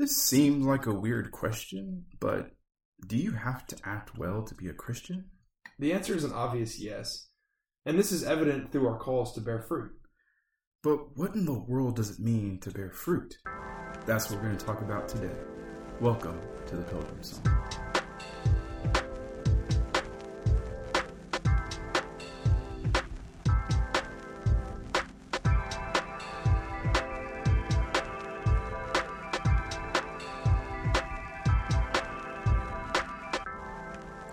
This seems like a weird question, but do you have to act well to be a Christian? The answer is an obvious yes, and this is evident through our calls to bear fruit. But what in the world does it mean to bear fruit? That's what we're going to talk about today. Welcome to The Pilgrim's Song.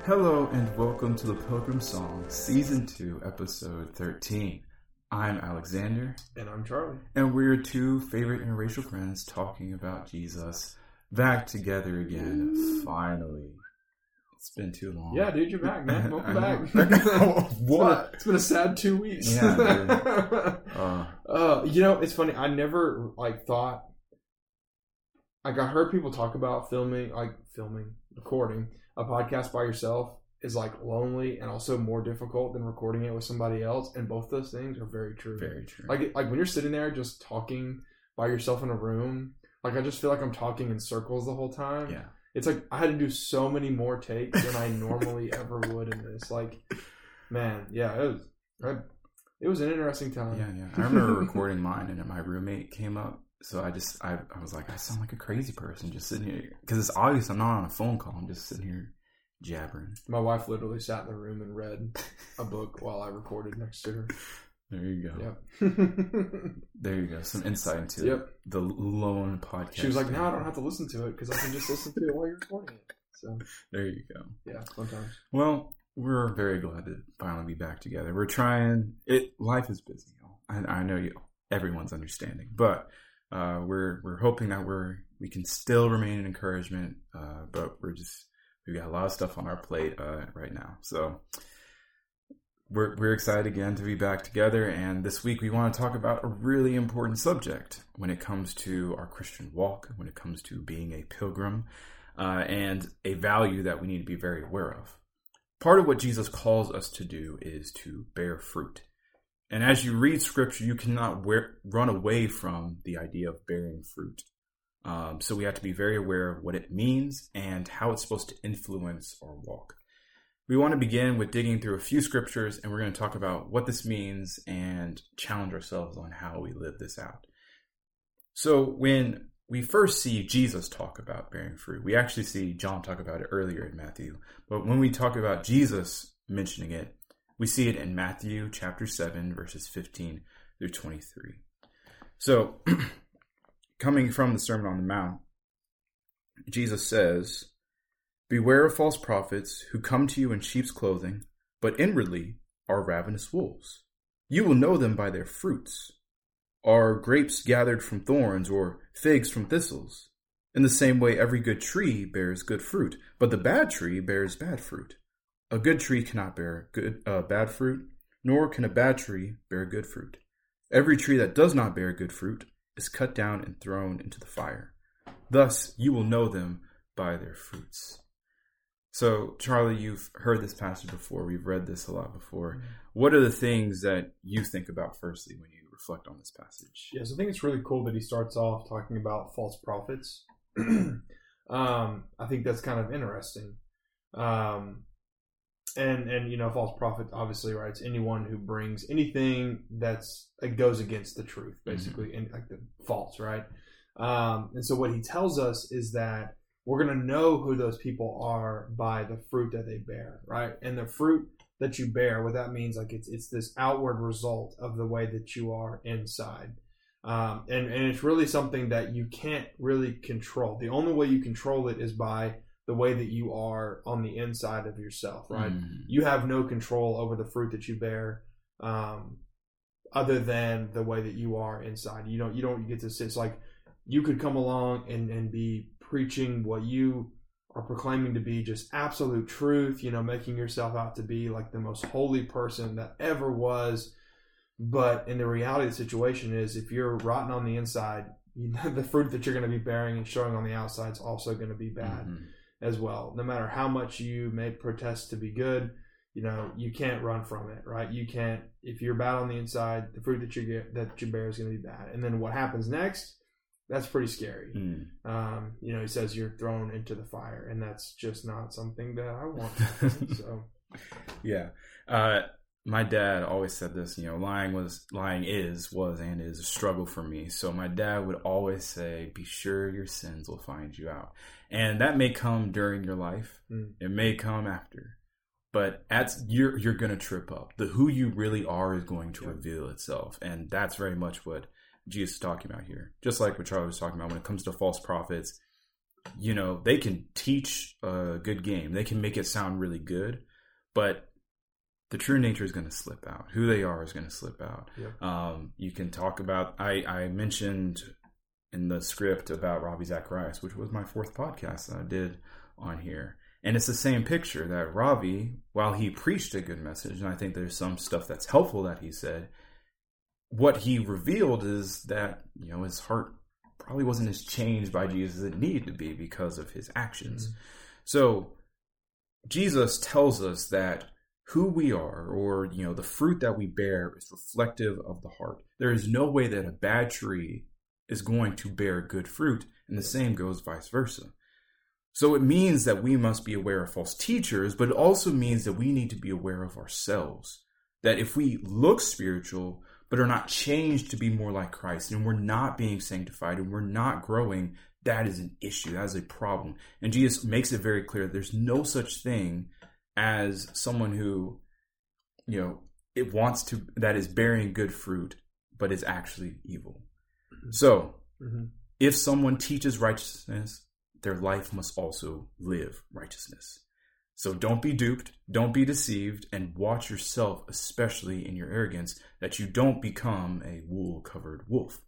Hello and welcome to The Pilgrim's Song, Season 2, Episode 13. I'm Alexander. And I'm Charlie. And we're two favorite interracial friends talking about Jesus. Back together again, Finally. It's been too long. Yeah, dude, you're back, man. Welcome back. What? It's been a sad 2 weeks. Yeah, dude. You know, it's funny. I never, thought... I heard people talk about recording a podcast by yourself is lonely and also more difficult than recording it with somebody else, and both those things are very true. Very true. Like when you're sitting there just talking by yourself in a room, I just feel like I'm talking in circles the whole time. Yeah. It's I had to do so many more takes than I normally ever would in this. It was an interesting time. Yeah. I remember recording mine and my roommate came up. So I was like, I sound like a crazy person just sitting here. Because it's obvious I'm not on a phone call. I'm just sitting here jabbering. My wife literally sat in the room and read a book while I recorded next to her. There you go. Yep. There you go. Some insight into the lone podcast. She was like, now I don't have to listen to it because I can just listen to it while you're recording it. So there you go. Yeah, sometimes. Well, we're very glad to finally be back together. We're trying. Life is busy, y'all. I know everyone's understanding, but... we're hoping that we can still remain an encouragement, but we've got a lot of stuff on our plate right now. So we're excited again to be back together, and this week we want to talk about a really important subject when it comes to our Christian walk, when it comes to being a pilgrim, and a value that we need to be very aware of. Part of what Jesus calls us to do is to bear fruit. And as you read Scripture, you cannot run away from the idea of bearing fruit. So we have to be very aware of what it means and how it's supposed to influence our walk. We want to begin with digging through a few Scriptures, and we're going to talk about what this means and challenge ourselves on how we live this out. So when we first see Jesus talk about bearing fruit, we actually see John talk about it earlier in Matthew. But when we talk about Jesus mentioning it, we see it in Matthew chapter 7, verses 15 through 23. So, coming from the Sermon on the Mount, Jesus says, "Beware of false prophets who come to you in sheep's clothing, but inwardly are ravenous wolves. You will know them by their fruits. Are grapes gathered from thorns or figs from thistles? In the same way, every good tree bears good fruit, but the bad tree bears bad fruit. A good tree cannot bear bad fruit, nor can a bad tree bear good fruit. Every tree that does not bear good fruit is cut down and thrown into the fire. Thus you will know them by their fruits." So, Charlie, you've heard this passage before. We've read this a lot before. Mm-hmm. What are the things that you think about firstly when you reflect on this passage? Yes, I think it's really cool that he starts off talking about false prophets. I think that's kind of interesting. And you know, false prophet, obviously, right? It's anyone who brings anything that goes against the truth, basically, mm-hmm. and the false, right? And so what he tells us is that we're going to know who those people are by the fruit that they bear, right? And the fruit that you bear, what that means, it's this outward result of the way that you are inside. And it's really something that you can't really control. The only way you control it is by the way that you are on the inside of yourself, right? Mm. You have no control over the fruit that you bear, other than the way that you are inside. You don't get to sit. It's you could come along and be preaching what you are proclaiming to be just absolute truth, making yourself out to be the most holy person that ever was. But in the reality of the situation is, if you're rotten on the inside, the fruit that you're going to be bearing and showing on the outside is also going to be bad. Mm-hmm. As well, no matter how much you may protest to be good, you can't run from it, right? You can't. If you're bad on the inside, the fruit that you bear is going to be bad. And then what happens next That's pretty scary. He says you're thrown into the fire, and that's just not something that I want. So, yeah. My dad always said this, lying was and is a struggle for me. So my dad would always say, be sure your sins will find you out. And that may come during your life. It may come after, but you're going to trip up. Who you really are is going to reveal itself. And that's very much what Jesus is talking about here. Just like what Charlie was talking about when it comes to false prophets, they can teach a good game. They can make it sound really good, but the true nature is going to slip out. Who they are is going to slip out. Yep. You can talk about, I mentioned in the script about Ravi Zacharias, which was my fourth podcast that I did on here. And it's the same picture that Ravi, while he preached a good message, and I think there's some stuff that's helpful that he said, what he revealed is that, his heart probably wasn't as changed by Jesus as it needed to be because of his actions. Mm-hmm. So Jesus tells us that who we are, or the fruit that we bear, is reflective of the heart. There is no way that a bad tree is going to bear good fruit, and the same goes vice versa. So it means that we must be aware of false teachers, but it also means that we need to be aware of ourselves. That if we look spiritual but are not changed to be more like Christ, and we're not being sanctified and we're not growing, that is an issue. That is a problem. And Jesus makes it very clear that there's no such thing as someone who, it wants to, that is bearing good fruit, but is actually evil. So, if someone teaches righteousness, their life must also live righteousness. So don't be duped, don't be deceived, and watch yourself, especially in your arrogance, that you don't become a wool-covered wolf.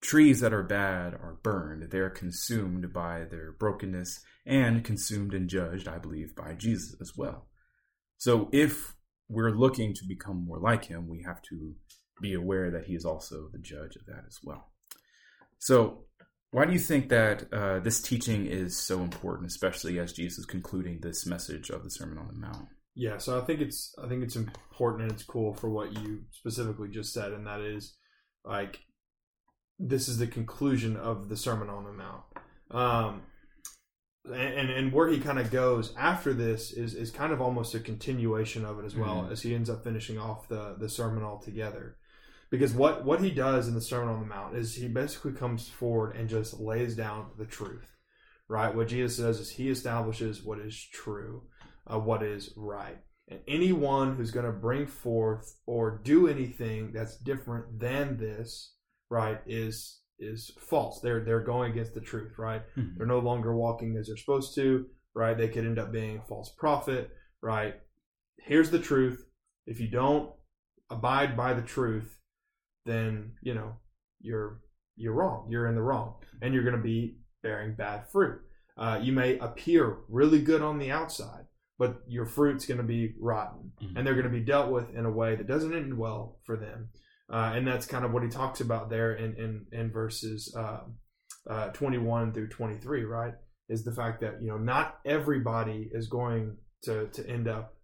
Trees that are bad are burned. They are consumed by their brokenness and consumed and judged, I believe, by Jesus as well. So if we're looking to become more like him, we have to be aware that he is also the judge of that as well. So why do you think that this teaching is so important, especially as Jesus is concluding this message of the Sermon on the Mount? Yeah, so I think it's important, and it's cool for what you specifically just said, and that is, like, this is the conclusion of the Sermon on the Mount. And where he kind of goes after this is kind of almost a continuation of it as well, as he ends up finishing off the sermon altogether. Because what he does in the Sermon on the Mount is he basically comes forward and just lays down the truth, right? What Jesus says is he establishes what is true, what is right. And anyone who's going to bring forth or do anything that's different than this, right, is false. They're going against the truth, right? They're no longer walking as they're supposed to, right? They could end up being a false prophet, right? Here's the truth. If you don't abide by the truth, then, you're wrong. You're in the wrong, and you're going to be bearing bad fruit. You may appear really good on the outside, but your fruit's going to be rotten, and they're going to be dealt with in a way that doesn't end well for them. And that's kind of what he talks about there in verses 21 through 23, right? Is the fact that, not everybody is going to end up,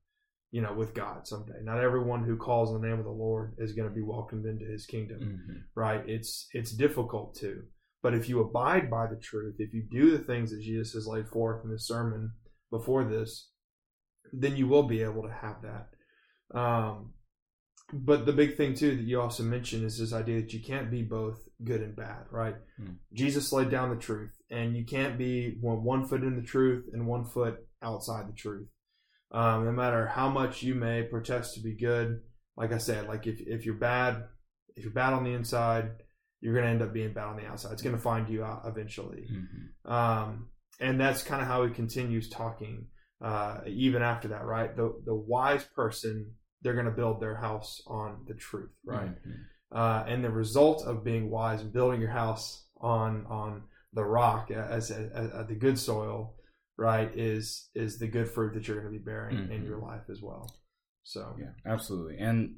with God someday. Not everyone who calls on the name of the Lord is going to be welcomed into his kingdom, right? It's difficult to. But if you abide by the truth, if you do the things that Jesus has laid forth in the sermon before this, then you will be able to have that. But the big thing, too, that you also mentioned is this idea that you can't be both good and bad, right? Jesus laid down the truth, and you can't be one foot in the truth and one foot outside the truth. No matter how much you may protest to be good, like I said, like if you're bad on the inside, you're going to end up being bad on the outside. It's going to find you out eventually. And that's kind of how he continues talking even after that, right? The wise person, they're going to build their house on the truth, right? And the result of being wise and building your house on the rock as the good soil, right, is the good fruit that you're going to be bearing in your life as well. So yeah, absolutely. And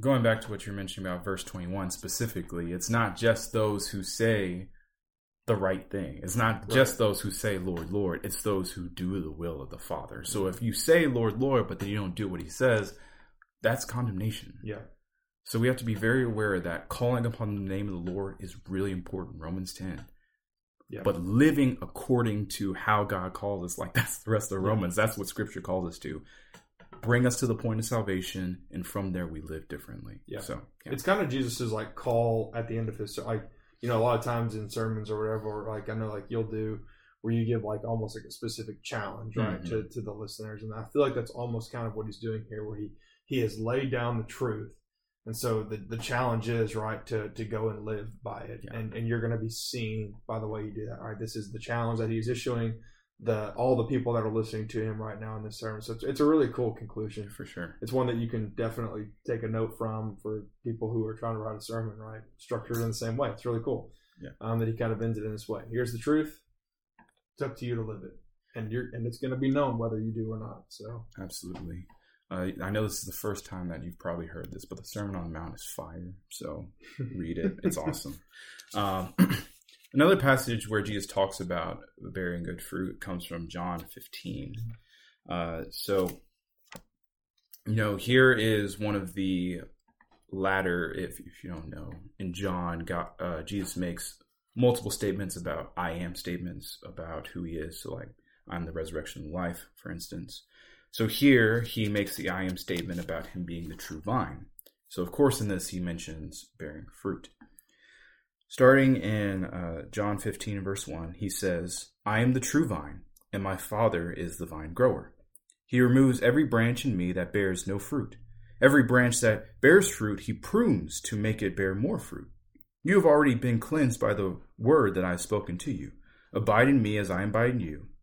going back to what you're mentioning about verse 21 specifically, it's not just those who say the right thing. It's not just those who say, Lord, Lord. It's those who do the will of the Father. So if you say, Lord, Lord, but then you don't do what he says, that's condemnation. Yeah. So we have to be very aware of that. Calling upon the name of the Lord is really important. Romans 10. Yeah. But living according to how God calls us, like that's the rest of Romans. That's what Scripture calls us to. Bring us to the point of salvation, and from there we live differently. Yeah. So it's kind of Jesus's like call at the end of his, like, you know, a lot of times in sermons or whatever, like I know like you'll do where you give like almost like a specific challenge, right, mm-hmm. to the listeners, and I feel like that's almost kind of what he's doing here, where he has laid down the truth. And so the challenge is, right, to go and live by it. Yeah. And you're going to be seen by the way you do that. All right, this is the challenge that he's issuing all the people that are listening to him right now in this sermon. So it's a really cool conclusion. For sure. It's one that you can definitely take a note from for people who are trying to write a sermon, right, structured in the same way. It's really cool. Yeah. That he kind of ends it in this way. Here's the truth. It's up to you to live it. And it's going to be known whether you do or not. So absolutely. I know this is the first time that you've probably heard this, but the Sermon on the Mount is fire. So read it. It's awesome. Another passage where Jesus talks about bearing good fruit comes from John 15. Here is one of the latter, if you don't know. In John, Jesus makes multiple statements about I am statements about who he is. So like, I'm the resurrection and life, for instance. So here, he makes the I am statement about him being the true vine. So, of course, in this, he mentions bearing fruit. Starting in John 15, verse 1, he says, I am the true vine, and my Father is the vine grower. He removes every branch in me that bears no fruit. Every branch that bears fruit, he prunes to make it bear more fruit. You have already been cleansed by the word that I have spoken to you. Abide in me as I abide in you.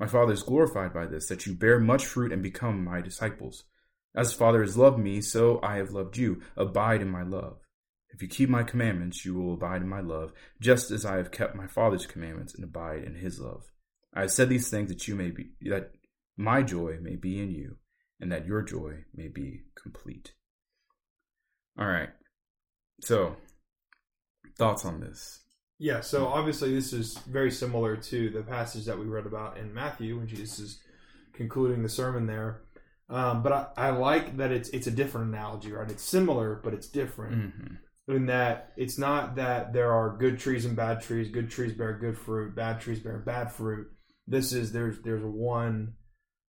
My Father is glorified by this, that you bear much fruit and become my disciples. As the Father has loved me, so I have loved you. Abide in my love. If you keep my commandments, you will abide in my love, just as I have kept my Father's commandments and abide in his love. I have said these things that my joy may be in you, and that your joy may be complete. All right. So, thoughts on this? Yeah, so obviously this is very similar to the passage that we read about in Matthew when Jesus is concluding the sermon there. But I like that it's a different analogy, right? It's similar, but it's different. Mm-hmm. In that it's not that there are good trees and bad trees. Good trees bear good fruit. Bad trees bear bad fruit. This is there's one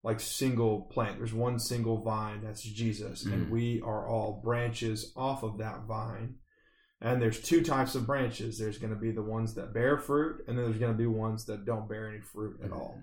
like single plant. There's one single vine. That's Jesus. Mm-hmm. And we are all branches off of that vine. And there's two types of branches. There's going to be the ones that bear fruit, and then there's going to be ones that don't bear any fruit at all.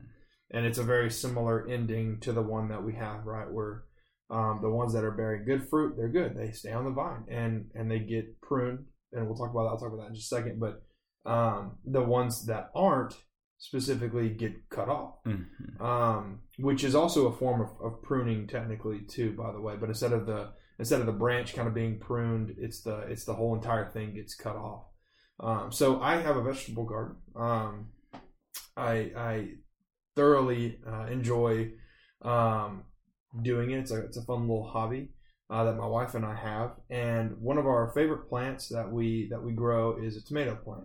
And it's a very similar ending to the one that we have, right? Where the ones that are bearing good fruit, they're good. They stay on the vine, and they get pruned. And we'll talk about that. I'll talk about that in just a second. But the ones that aren't specifically get cut off, mm-hmm. Which is also a form of pruning technically too, by the way. But instead of the branch kind of being pruned, it's the whole entire thing gets cut off. So I have a vegetable garden. I thoroughly enjoy doing it. It's a fun little hobby that my wife and I have. And one of our favorite plants that we grow is a tomato plant.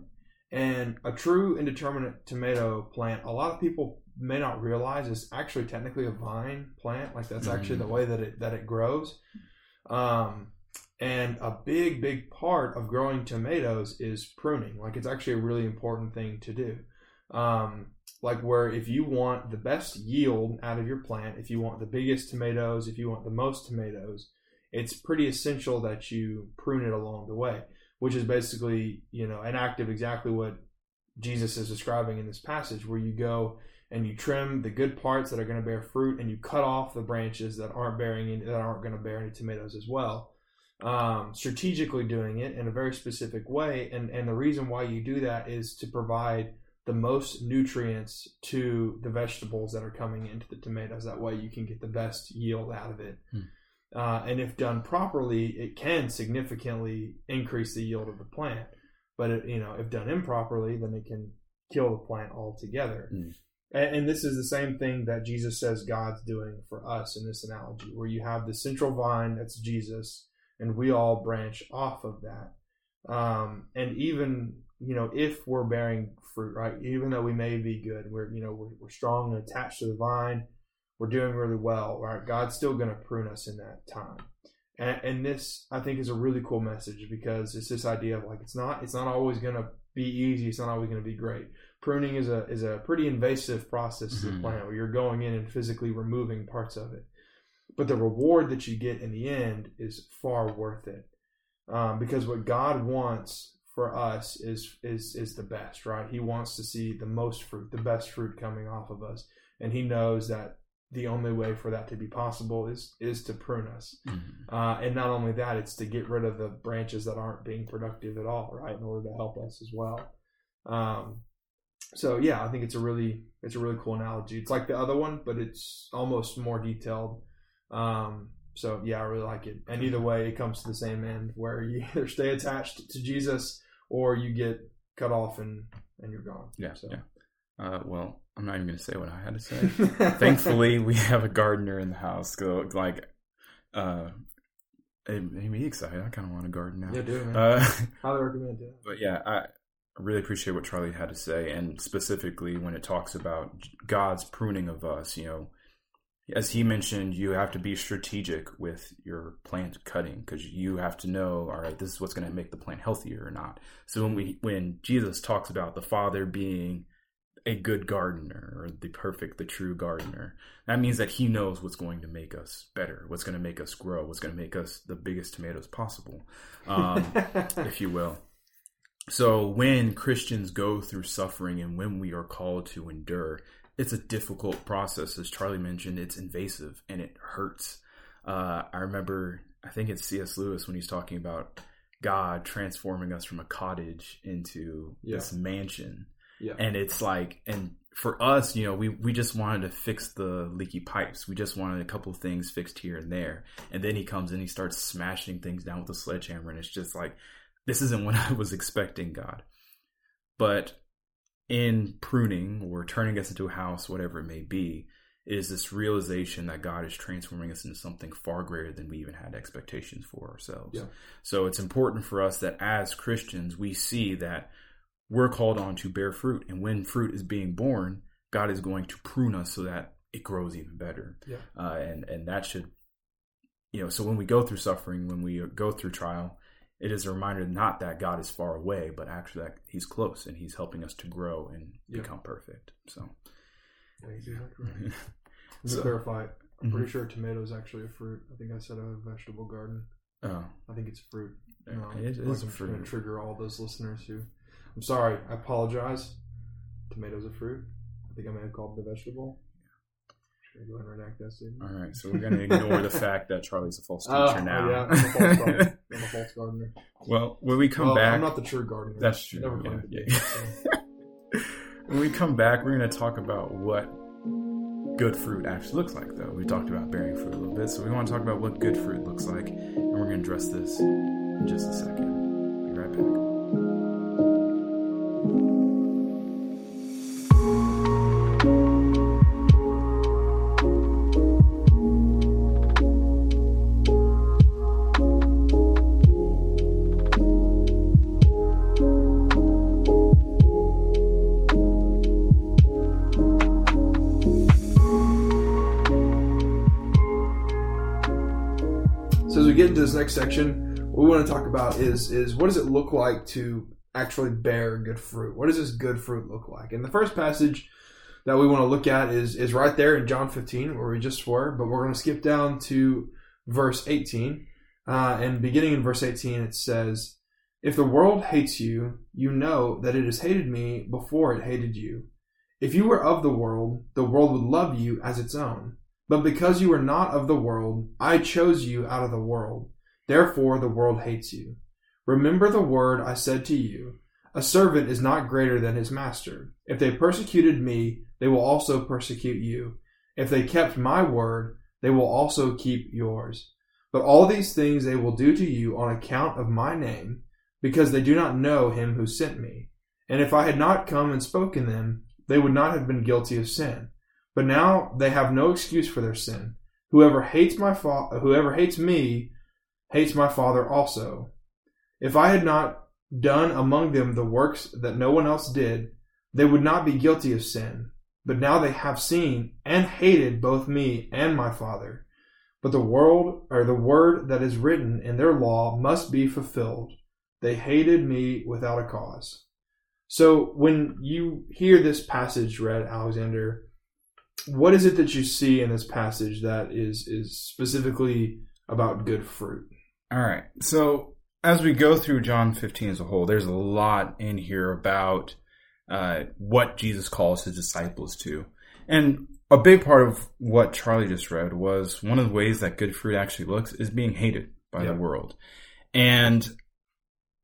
And a true indeterminate tomato plant, a lot of people may not realize is actually technically a vine plant. Like that's actually the way that it grows. And a big part of growing tomatoes is pruning. Like it's actually a really important thing to do. Like where if you want the best yield out of your plant, if you want the biggest tomatoes, if you want the most tomatoes, it's pretty essential that you prune it along the way, which is basically, an act of exactly what Jesus is describing in this passage, where you go and you trim the good parts that are going to bear fruit, and you cut off the branches that aren't going to bear any tomatoes as well. Strategically doing it in a very specific way, and the reason why you do that is to provide the most nutrients to the vegetables that are coming into the tomatoes. That way, you can get the best yield out of it. And if done properly, it can significantly increase the yield of the plant. But it, you know, if done improperly, then it can kill the plant altogether. Mm. And this is the same thing that Jesus says God's doing for us in this analogy, where you have the central vine, that's Jesus, and we all branch off of that. And even, you know, if we're bearing fruit, right, even though we may be good, we're strong and attached to the vine, we're doing really well, right? God's still going to prune us in that time. And this, I think, is a really cool message, because it's this idea of, like, it's not always going to be easy. It's not always going to be great. Pruning is a pretty invasive process to the plant, where you're going in and physically removing parts of it. But the reward that you get in the end is far worth it, because what God wants for us is the best, right? He wants to see the most fruit, the best fruit coming off of us, and He knows that the only way for that to be possible is to prune us. Mm-hmm. And not only that, it's to get rid of the branches that aren't being productive at all, right, in order to help us as well. So yeah, I think it's a really cool analogy. It's like the other one, but it's almost more detailed. So yeah, I really like it. And either way, it comes to the same end, where you either stay attached to Jesus or you get cut off and you're gone. Yeah. So. Yeah. Well, I'm not even going to say what I had to say. Thankfully, we have a gardener in the house. So, like, it made me excited. I kind of want a garden now. Yeah, do it, man. Highly recommend it. But yeah, I really appreciate what Charlie had to say, and specifically when it talks about God's pruning of us. You know, as he mentioned, you have to be strategic with your plant cutting, because you have to know, all right, this is what's going to make the plant healthier or not. So when Jesus talks about the Father being a good gardener, or the true gardener, that means that he knows what's going to make us better, what's going to make us grow, what's going to make us the biggest tomatoes possible, if you will. So when Christians go through suffering, and when we are called to endure, it's a difficult process. As Charlie mentioned, it's invasive and it hurts. I remember, I think it's C.S. Lewis, when he's talking about God transforming us from a cottage into this mansion. Yeah. And it's like, and for us, you know, we just wanted to fix the leaky pipes. We just wanted a couple things fixed here and there. And then he comes and he starts smashing things down with a sledgehammer. And it's just like, this isn't what I was expecting, God. But in pruning, or turning us into a house, whatever it may be, is this realization that God is transforming us into something far greater than we even had expectations for ourselves. Yeah. So it's important for us that as Christians, we see that we're called on to bear fruit. And when fruit is being born, God is going to prune us so that it grows even better. Yeah. And that should, you know, so when we go through suffering, when we go through trial, it is a reminder not that God is far away, but actually that he's close and he's helping us to grow and become perfect. So. Yeah, exactly right. To clarify, I'm pretty sure tomato is actually a fruit. I think I said a vegetable garden. Oh. I think it's fruit. It is a fruit. I'm going to trigger all those listeners who... I'm sorry. I apologize. Tomatoes are fruit. I think I may have called it a vegetable. Should I go ahead and redact that statement? All right. So we're going to ignore the fact that Charlie's a false teacher now. Yeah, I'm a false gardener. Well, when we come back... I'm not the true gardener. That's true. Never mind. Yeah. When we come back, we're going to talk about what good fruit actually looks like, though. We talked about bearing fruit a little bit, so we want to talk about what good fruit looks like, and we're going to address this in just a second. Be right back. This next section, what we want to talk about is what does it look like to actually bear good fruit? What does this good fruit look like? And the first passage that we want to look at is right there in John 15, where we just were, but we're going to skip down to verse 18. And beginning in verse 18, it says, "If the world hates you, you know that it has hated me before it hated you. If you were of the world would love you as its own. But because you are not of the world, I chose you out of the world. Therefore the world hates you. Remember the word I said to you, a servant is not greater than his master. If they persecuted me, they will also persecute you. If they kept my word, they will also keep yours. But all these things they will do to you on account of my name, because they do not know him who sent me. And if I had not come and spoken them, they would not have been guilty of sin. But now they have no excuse for their sin. Whoever hates me hates my Father also. If I had not done among them the works that no one else did, they would not be guilty of sin. But now they have seen and hated both me and my Father. But the word that is written in their law must be fulfilled. They hated me without a cause. So when you hear this passage read, Alexander, what is it that you see in this passage that is specifically about good fruit? All right. So as we go through John 15 as a whole, there's a lot in here about what Jesus calls his disciples to. And a big part of what Charlie just read was one of the ways that good fruit actually looks is being hated by the world. And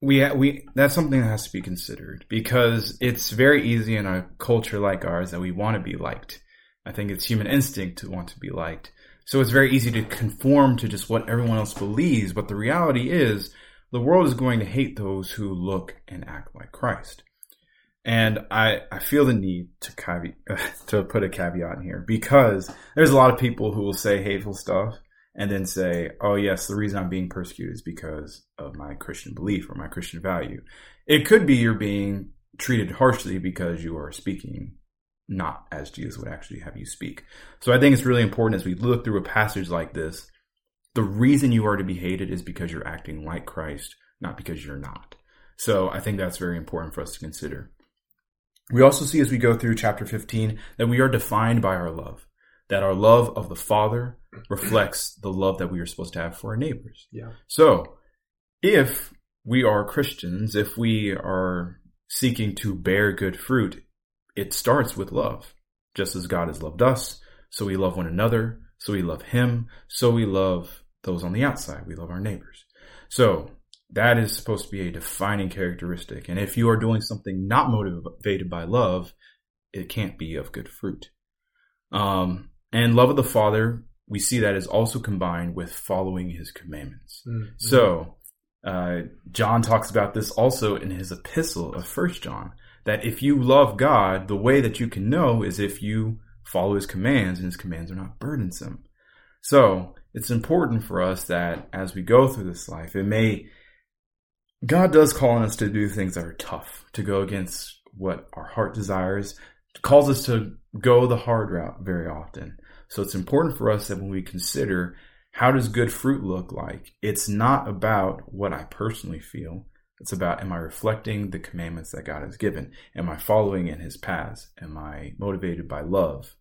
we that's something that has to be considered, because it's very easy in a culture like ours that we want to be liked. I think it's human instinct to want to be liked. So it's very easy to conform to just what everyone else believes. But the reality is the world is going to hate those who look and act like Christ. And I feel the need to put a caveat in here, because there's a lot of people who will say hateful stuff and then say, oh, yes, the reason I'm being persecuted is because of my Christian belief or my Christian value. It could be you're being treated harshly because you are speaking not as Jesus would actually have you speak. So I think it's really important as we look through a passage like this, the reason you are to be hated is because you're acting like Christ, not because you're not. So I think that's very important for us to consider. We also see as we go through chapter 15 that we are defined by our love, that our love of the Father reflects the love that we are supposed to have for our neighbors. Yeah. So if we are Christians, if we are seeking to bear good fruit, it starts with love. Just as God has loved us, so we love one another, so we love him, so we love those on the outside, we love our neighbors. So that is supposed to be a defining characteristic. And if you are doing something not motivated by love, it can't be of good fruit. And love of the Father, we see that is also combined with following his commandments. Mm-hmm. So John talks about this also in his epistle of First John, that if you love God, the way that you can know is if you follow his commands, and his commands are not burdensome. So it's important for us that as we go through this life, God does call on us to do things that are tough, to go against what our heart desires, calls us to go the hard route very often. So it's important for us that when we consider how does good fruit look like, it's not about what I personally feel. It's about, am I reflecting the commandments that God has given? Am I following in his paths? Am I motivated by love?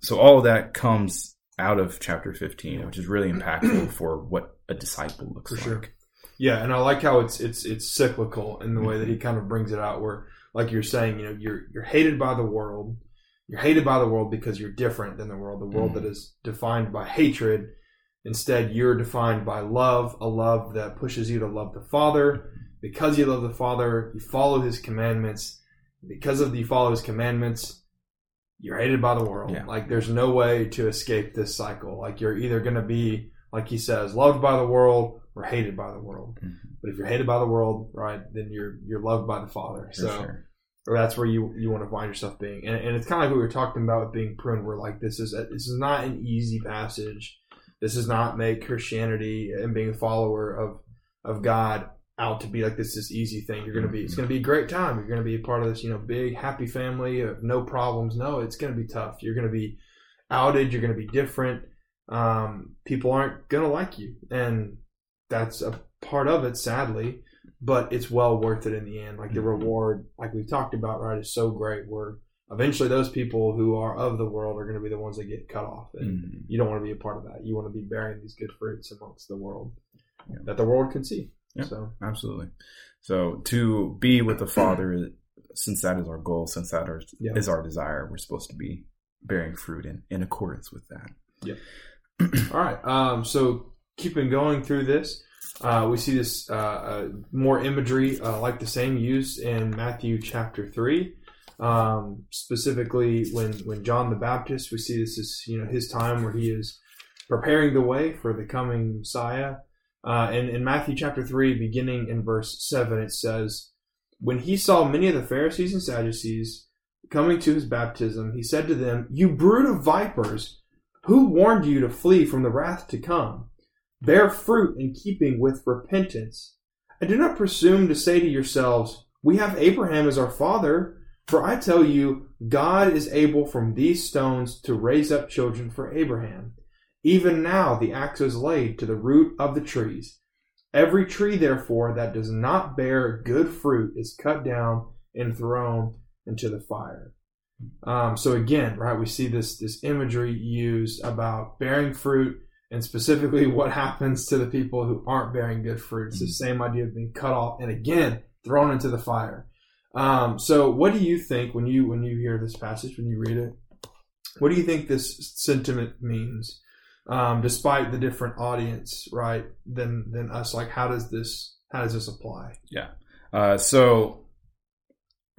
So all of that comes out of chapter 15, which is really impactful for what a disciple looks like. Sure. Yeah, and I like how it's cyclical in the way that he kind of brings it out, where, like you're saying, you're hated by the world. You're hated by the world because you're different than the world. The world that is defined by hatred. Instead, you're defined by love, a love that pushes you to love the Father. Because you love the Father, you follow his commandments. Because of you follow his commandments, you're hated by the world. Yeah. Like, there's no way to escape this cycle. Like, you're either going to be, like he says, loved by the world, or hated by the world. Mm-hmm. But if you're hated by the world, right, then you're loved by the Father. So, sure. Or that's where you want to find yourself being. And it's kind of like what we were talking about with being pruned. We're like, this is not an easy passage. This does not make Christianity and being a follower of God out to be like this easy thing. It's going to be a great time. You're going to be a part of this, big happy family of no problems. No, it's going to be tough. You're going to be outed. You're going to be different. People aren't going to like you, and that's a part of it, sadly, but it's well worth it in the end. Like, the reward, like we've talked about, right, is so great, where eventually those people who are of the world are going to be the ones that get cut off, and you don't want to be a part of that. You want to be bearing these good fruits amongst the world that the world can see. Yeah, so absolutely. So to be with the Father, since that is our goal, since that is our desire, we're supposed to be bearing fruit in accordance with that. Yeah. All right. So keeping going through this, we see this more imagery like the same used in Matthew chapter 3, specifically when John the Baptist, we see this is his time where he is preparing the way for the coming Messiah. And in Matthew chapter 3, beginning in verse 7, it says, "When he saw many of the Pharisees and Sadducees coming to his baptism, he said to them, 'You brood of vipers, who warned you to flee from the wrath to come? Bear fruit in keeping with repentance. And do not presume to say to yourselves, "We have Abraham as our father," for I tell you, God is able from these stones to raise up children for Abraham. Even now the axe is laid to the root of the trees. Every tree, therefore, that does not bear good fruit is cut down and thrown into the fire." So again, right, we see this imagery used about bearing fruit and specifically what happens to the people who aren't bearing good fruit. It's the same idea of being cut off and again thrown into the fire. So what do you think when you hear this passage, when you read it? What do you think this sentiment means? Despite the different audience, right, than us, like how does this apply? Yeah. So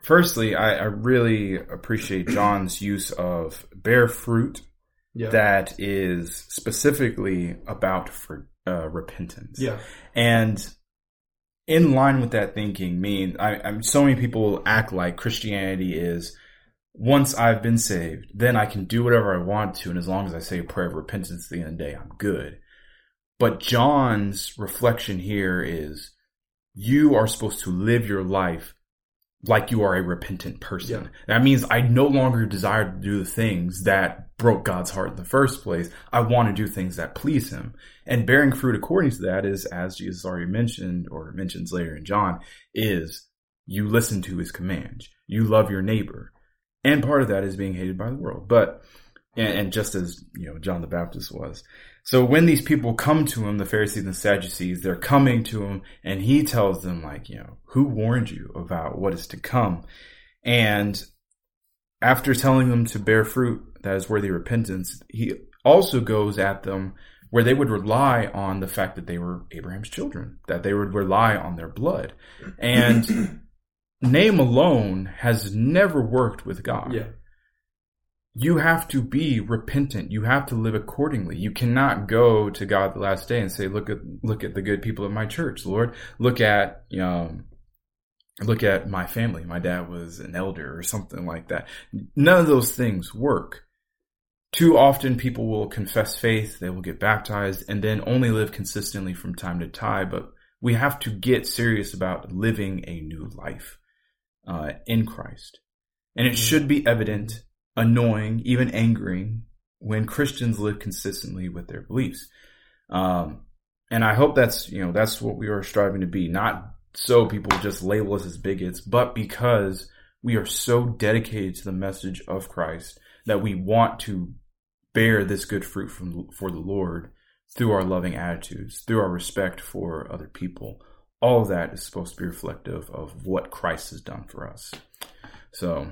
firstly, I really appreciate John's use of bear fruit. Yeah. That is specifically about repentance. Yeah. And in line with that thinking, so many people act like Christianity is, once I've been saved, then I can do whatever I want to, and as long as I say a prayer of repentance at the end of the day, I'm good. But John's reflection here is, you are supposed to live your life like you are a repentant person. Yeah. That means I no longer desire to do the things that broke God's heart in the first place. I want to do things that please him. And bearing fruit according to that is, as Jesus already mentioned, or mentions later in John, is you listen to his commands. You love your neighbor. And part of that is being hated by the world. But, and just as, John the Baptist was. So when these people come to him, the Pharisees and the Sadducees, they're coming to him, and he tells them, who warned you about what is to come? And after telling them to bear fruit that is worthy of repentance, he also goes at them where they would rely on the fact that they were Abraham's children, that they would rely on their blood. And name alone has never worked with God. Yeah. You have to be repentant. You have to live accordingly. You cannot go to God the last day and say, "Look at the good people at my church, Lord. Look at my family. My dad was an elder," or something like that. None of those things work. Too often, people will confess faith, they will get baptized, and then only live consistently from time to time. But we have to get serious about living a new life in Christ, and it should be evident, annoying, even angering, when Christians live consistently with their beliefs. And I hope that's what we are striving to be. Not so people just label us as bigots, but because we are so dedicated to the message of Christ that we want to bear this good fruit for the Lord through our loving attitudes, through our respect for other people. All of that is supposed to be reflective of what Christ has done for us. So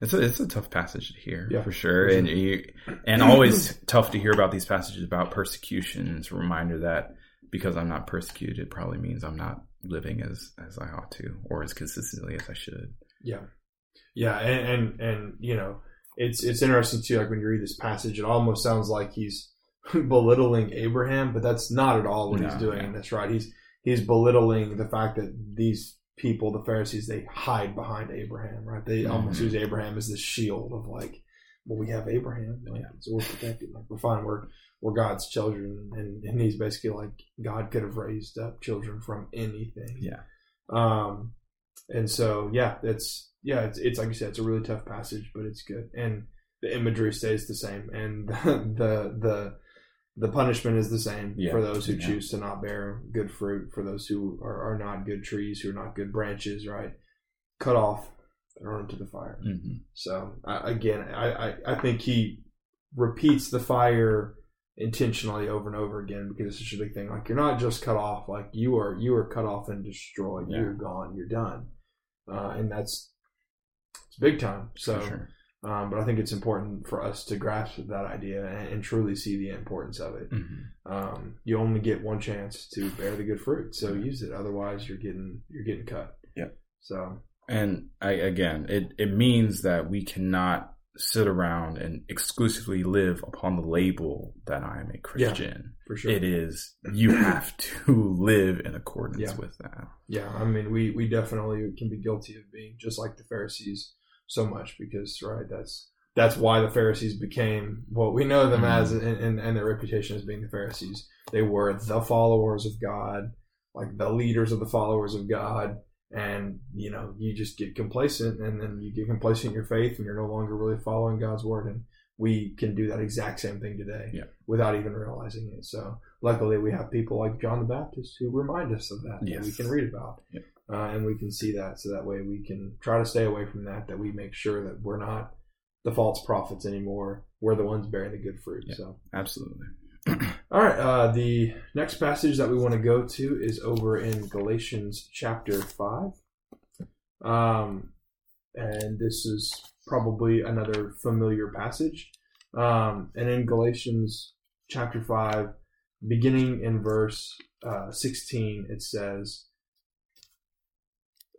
It's a tough passage to hear, yeah, for sure, and always tough to hear about these passages about persecution. It's a reminder that because I'm not persecuted, it probably means I'm not living as I ought to, or as consistently as I should. Yeah, yeah, and it's interesting too. Like when you read this passage, it almost sounds like he's belittling Abraham, but that's not at all what he's doing. Yeah. And that's right. He's belittling the fact that these people, the Pharisees, they hide behind Abraham, right? They almost use Abraham as this shield of we have Abraham, so we're protected. We're fine. We're God's children, and he's basically God could have raised up children from anything. Yeah. And so it's like you said, it's a really tough passage, but it's good, and the imagery stays the same, and the punishment is the same for those who choose to not bear good fruit, for those who are not good trees, who are not good branches, right? Cut off, thrown into the fire. Mm-hmm. So, I think he repeats the fire intentionally over and over again because it's such a big thing. You're not just cut off. You are cut off and destroyed. Yeah. You're gone. You're done. And it's big time. So. For sure. But I think it's important for us to grasp that idea and truly see the importance of it. Mm-hmm. You only get one chance to bear the good fruit, so use it. Otherwise, you're getting cut. Yeah. So, and it means that we cannot sit around and exclusively live upon the label that I am a Christian. Yeah, for sure. It is, you have to live in accordance with that. Yeah. I mean, we definitely can be guilty of being just like the Pharisees so much because, right, that's why the Pharisees became what we know them as, and their reputation as being the Pharisees. They were the followers of God, like the leaders of the followers of God. And, you know, you just get complacent, and then you get complacent in your faith, and you're no longer really following God's word. And we can do that exact same thing today without even realizing it. So luckily we have people like John the Baptist who remind us of that, that we can read about and we can see that. So that way we can try to stay away from that, that we make sure that we're not the false prophets anymore. We're the ones bearing the good fruit. Yeah, so absolutely. All right. The next passage that we want to go to is over in Galatians chapter 5. And this is probably another familiar passage. And in Galatians chapter 5, beginning in verse 16, it says,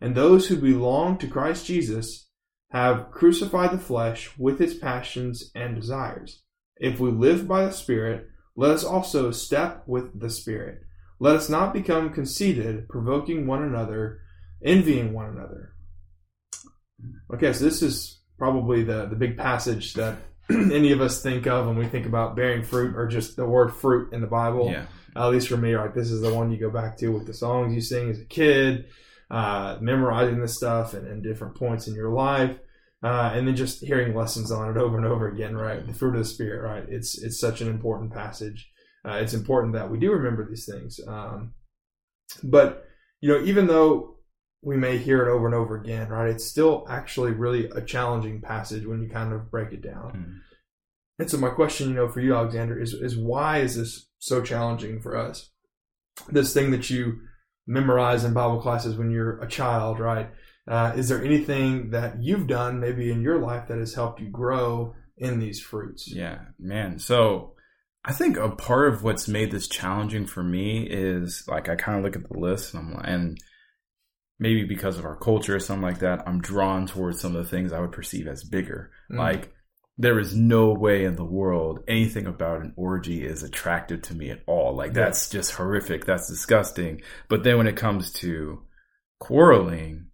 And those who belong to Christ Jesus have crucified the flesh with its passions and desires. If we live by the Spirit, let us also step with the Spirit. Let us not become conceited, provoking one another, envying one another." Okay, so this is probably the big passage that any of us think of when we think about bearing fruit, or just the word fruit in the Bible. Yeah. At least for me, right, this is the one you go back to with the songs you sing as a kid, memorizing this stuff and different points in your life. And then just hearing lessons on it over and over again, right? The fruit of the Spirit, right? It's such an important passage. It's important that we do remember these things. But, you know, even though we may hear it over and over again, right, it's still actually really a challenging passage when you kind of break it down. Mm-hmm. And so my question, you know, for you, Alexander, is why is this so challenging for us? This thing that you memorize in Bible classes when you're a child, right? Is there anything that you've done maybe in your life that has helped you grow in these fruits? Yeah, man. So I think a part of what's made this challenging for me is, like, I kind of look at the list and I'm like, and maybe because of our culture or something like that, I'm drawn towards some of the things I would perceive as bigger. Mm-hmm. Like, there is no way in the world anything about an orgy is attractive to me at all. Like, that's just horrific. That's disgusting. But then when it comes to quarreling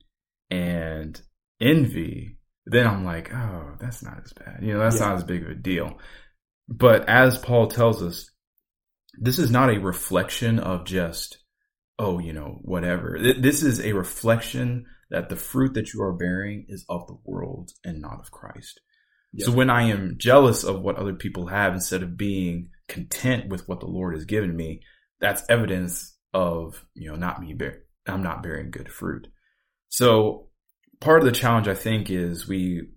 and envy, then I'm like, oh, that's not as bad. You know, that's not as big of a deal. But as Paul tells us, this is not a reflection of just, oh, you know, whatever. This is a reflection that the fruit that you are bearing is of the world and not of Christ. Yep. So when I am jealous of what other people have instead of being content with what the Lord has given me, that's evidence of, you know, I'm not bearing good fruit. So part of the challenge, I think, is we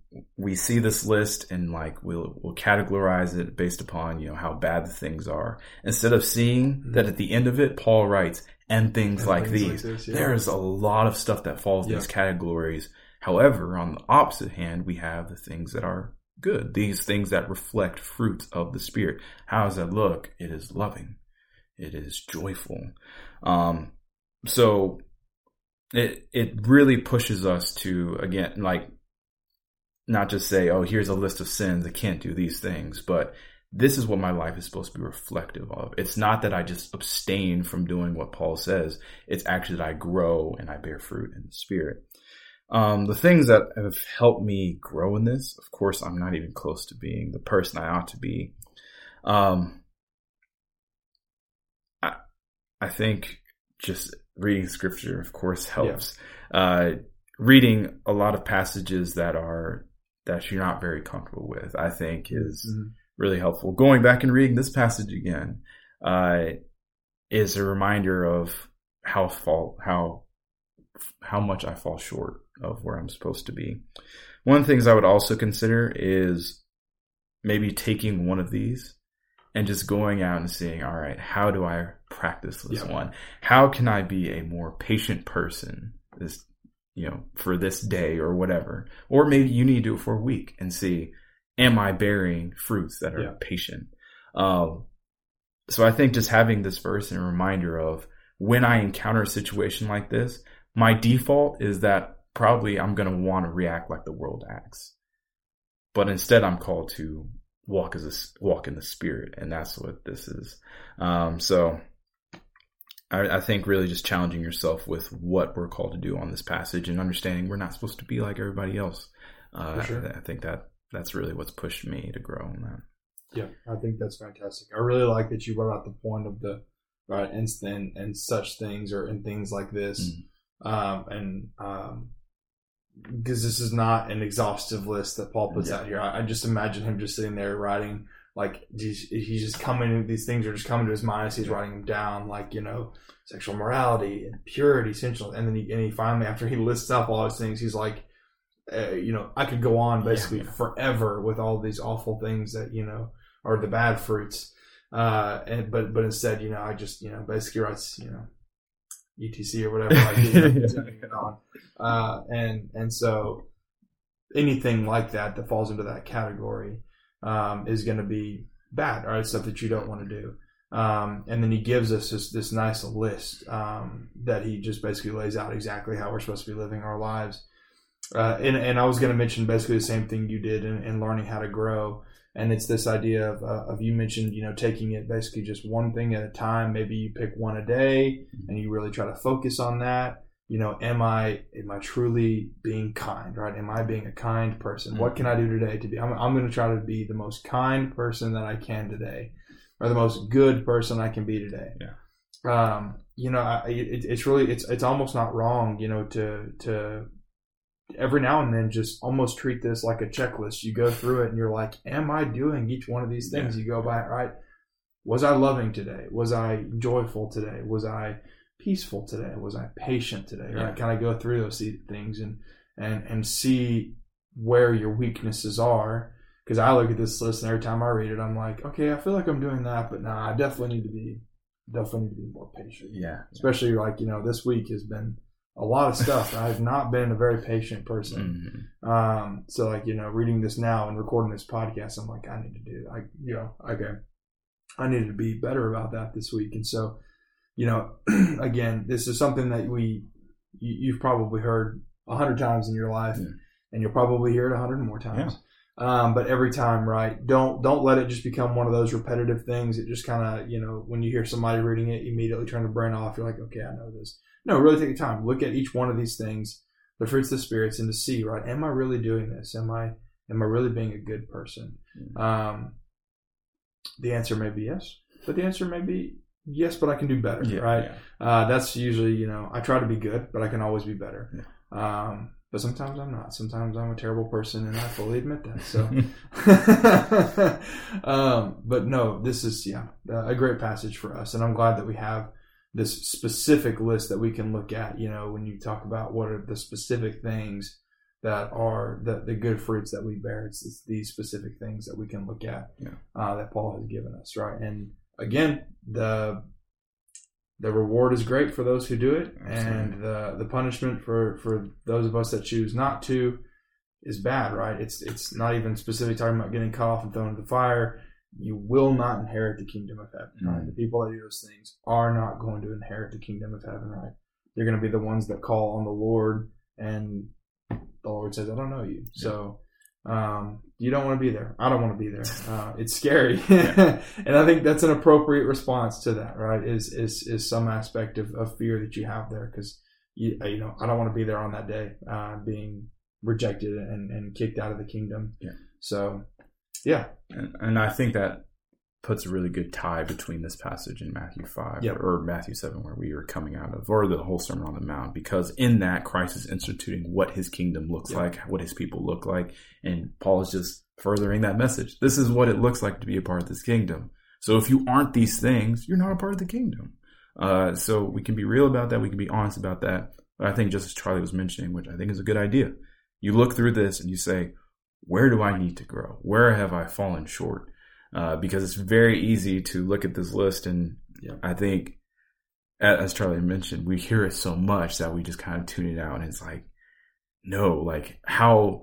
see this list and, like, we'll categorize it based upon, you know, how bad the things are, instead of seeing that at the end of it, Paul writes, and things like these. Like this, there is a lot of stuff that falls in these categories. However, on the opposite hand, we have the things that are good, these things that reflect fruits of the Spirit. How does that look? It is loving. It is joyful. So It really pushes us to, again, like, not just say, oh, here's a list of sins, I can't do these things, but this is what my life is supposed to be reflective of. It's not that I just abstain from doing what Paul says. It's actually that I grow and I bear fruit in the Spirit. The things that have helped me grow in this, of course, I'm not even close to being the person I ought to be. I think just reading scripture, of course, helps. Yeah. Reading a lot of passages that you're not very comfortable with, I think, is really helpful. Going back and reading this passage again is a reminder of how much I fall short of where I'm supposed to be. One of the things I would also consider is maybe taking one of these and just going out and seeing, all right, how do I practice this one? How can I be a more patient person this, for this day or whatever? Or maybe you need to do it for a week and see, am I bearing fruits that are patient? So I think just having this verse and a reminder of when I encounter a situation like this, my default is that probably I'm going to want to react like the world acts. But instead I'm called to walk in the Spirit, and that's what this is. So I think really just challenging yourself with what we're called to do on this passage and understanding we're not supposed to be like everybody else. I think that's really what's pushed me to grow in that. Yeah, I think that's fantastic. I really like that you brought out the point of the right instant and such things, or in things like this. Because this is not an exhaustive list that Paul puts out here. I just imagine him just sitting there writing, like, he's just coming, these things are just coming to his mind as he's writing them down, like, sexual morality and purity, sensual. And then he finally, after he lists up all these things, he's like, I could go on basically forever with all these awful things that, are the bad fruits. But instead, I just, basically writes, ETC or whatever, and so anything like that falls into that category is going to be bad, all right? Stuff that you don't want to do. And then he gives us this nice list that he just basically lays out exactly how we're supposed to be living our lives. And I was going to mention basically the same thing you did in learning how to grow. And it's this idea of you mentioned, taking it basically just one thing at a time. Maybe you pick one a day and you really try to focus on that. Am I truly being kind, right? Am I being a kind person? What can I do today to be? I'm going to try to be the most kind person that I can today, or the most good person I can be today. Yeah. It's almost not wrong, to every now and then just almost treat this like a checklist. You go through it and you're like, am I doing each one of these things? You go by it, right? Was I loving today? Was I joyful today? Was I peaceful today? Was I patient today? Right? Kind of go through those things and see where your weaknesses are. Because I look at this list and every time I read it, I'm like, okay, I feel like I'm doing that, but I definitely need to be more patient. Yeah. Especially this week has been a lot of stuff. I've not been a very patient person. So reading this now and recording this podcast, I'm like, I need to do, I needed to be better about that this week. And so, again, this is something that you've probably heard 100 times in your life, and you'll probably hear it 100 more times. Yeah. But every time, right? Don't let it just become one of those repetitive things. It just kind of, when you hear somebody reading it, you immediately turn the brain off. You're like, okay, I know this. No, really take the time. Look at each one of these things, the fruits of the Spirit, and to see, right? Am I really doing this? Am I really being a good person? The answer may be yes, but the answer may be yes, but I can do better, right? Yeah. That's usually, I try to be good, but I can always be better. Yeah. But sometimes I'm not. Sometimes I'm a terrible person, and I fully admit that. So, but no, this is a great passage for us, and I'm glad that we have this specific list that we can look at, when you talk about what are the specific things that are the good fruits that we bear. It's these specific things that we can look at that Paul has given us, right? And again, the reward is great for those who do it. Absolutely. And the punishment for those of us that choose not to is bad, right? It's not even specifically talking about getting caught off and thrown into the fire. You will not inherit the kingdom of heaven. Right? The people that do those things are not going to inherit the kingdom of heaven, right? They're going to be the ones that call on the Lord, and the Lord says, I don't know you. Yeah. So you don't want to be there. I don't want to be there. It's scary. And I think that's an appropriate response to that, right? Is some aspect of fear that you have there, because you know, I don't want to be there on that day, being rejected and kicked out of the kingdom. Yeah. So, yeah. And I think that puts a really good tie between this passage in Matthew 5 yep. or Matthew 7 where we are coming out of, or the whole Sermon on the Mount, because in that Christ is instituting what his kingdom looks yep. like, what his people look like. And Paul is just furthering that message. This is what it looks like to be a part of this kingdom. So if you aren't these things, you're not a part of the kingdom. So we can be real about that. We can be honest about that. But I think just as Charlie was mentioning, which I think is a good idea, you look through this and you say, where do I need to grow? Where have I fallen short? Because it's very easy to look at this list. And yeah. I think, as Charlie mentioned, we hear it so much that we just kind of tune it out. And it's like, no, like how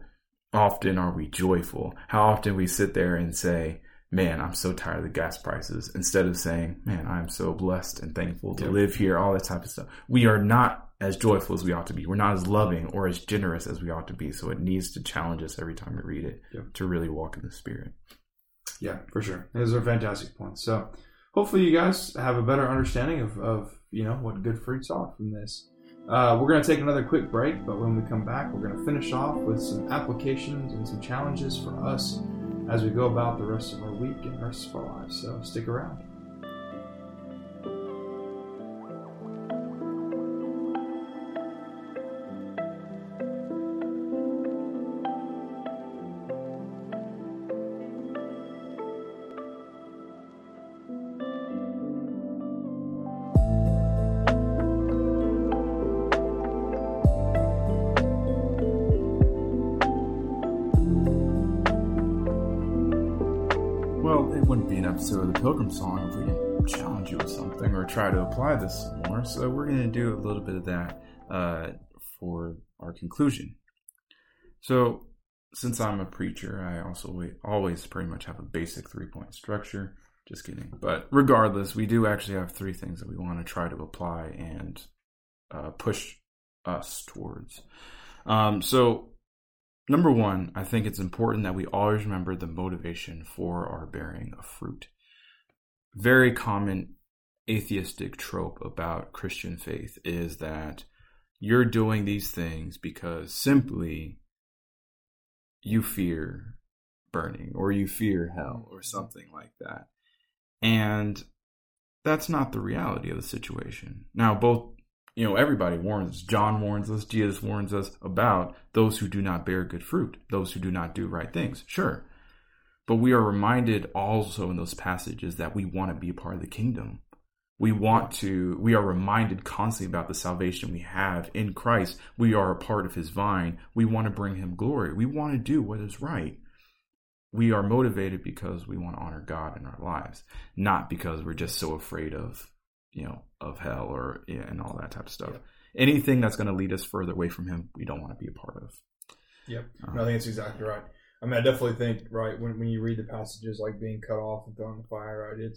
often are we joyful? How often we sit there and say, man, I'm so tired of the gas prices, instead of saying, man, I'm so blessed and thankful to live here, all that type of stuff. We are not as joyful as we ought to be. We're not as loving or as generous as we ought to be. So it needs to challenge us every time we read it to really walk in the Spirit. Yeah, for sure. Those are fantastic points. So hopefully you guys have a better understanding of you know, what good fruits are from this. We're going to take another quick break, but when we come back, we're going to finish off with some applications and some challenges for us as we go about the rest of our week and the rest of our lives. So stick around. So the Pilgrim's Song, if we can challenge you with something or try to apply this more. So we're going to do a little bit of that for our conclusion. So since I'm a preacher, I also always pretty much have a basic 3-point structure. Just kidding. But regardless, we do actually have 3 things that we want to try to apply and push us towards. So number 1, I think it's important that we always remember the motivation for our bearing of fruit. Very common atheistic trope about Christian faith is that you're doing these things because simply you fear burning or you fear hell or something like that. And that's not the reality of the situation. Now, both everybody warns us. John warns us. Jesus warns us about those who do not bear good fruit, those who do not do right things. Sure. But we are reminded also in those passages that we want to be a part of the kingdom. We are reminded constantly about the salvation we have in Christ. We are a part of his vine. We want to bring him glory. We want to do what is right. We are motivated because we want to honor God in our lives, not because we're just so afraid of hell or and all that type of stuff. Yep. Anything that's going to lead us further away from him, we don't want to be a part of. Yep. I think that's exactly right. I mean, I definitely think, right, when you read the passages like being cut off and thrown in the fire, right,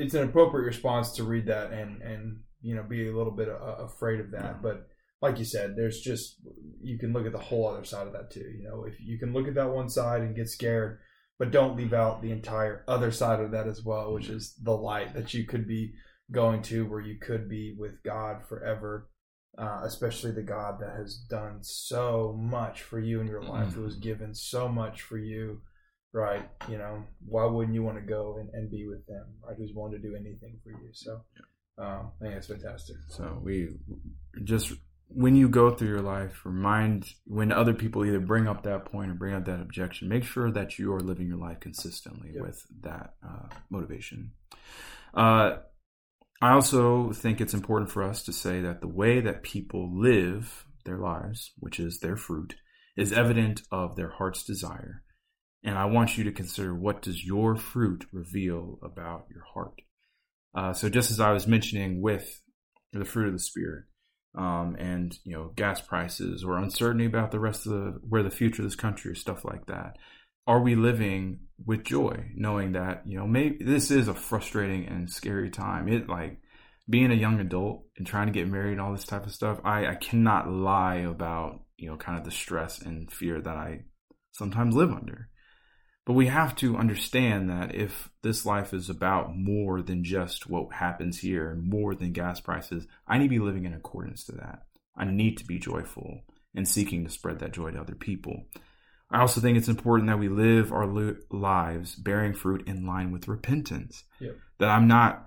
it's an appropriate response to read that and be a little bit afraid of that. Yeah. But like you said, there's just, you can look at the whole other side of that too. If you can look at that one side and get scared, but don't leave out the entire other side of that as well, which is the light that you could be going to, where you could be with God forever, especially the God that has done so much for you in your life, who has given so much for you, right? Why wouldn't you want to go and be with them, right? Who's willing to do anything for you. So I think that's fantastic. So we just, when you go through your life, remind, when other people either bring up that point or bring up that objection, make sure that you are living your life consistently with that motivation. I also think it's important for us to say that the way that people live their lives, which is their fruit, is evident of their heart's desire. And I want you to consider, what does your fruit reveal about your heart? So just as I was mentioning with the fruit of the Spirit, and gas prices or uncertainty about the rest of where the future of this country is, stuff like that. Are we living with joy, knowing that, maybe this is a frustrating and scary time? It, like being a young adult and trying to get married and all this type of stuff, I cannot lie about, kind of the stress and fear that I sometimes live under. But we have to understand that if this life is about more than just what happens here and more than gas prices, I need to be living in accordance to that. I need to be joyful and seeking to spread that joy to other people. I also think it's important that we live our lives bearing fruit in line with repentance. Yep. That I'm not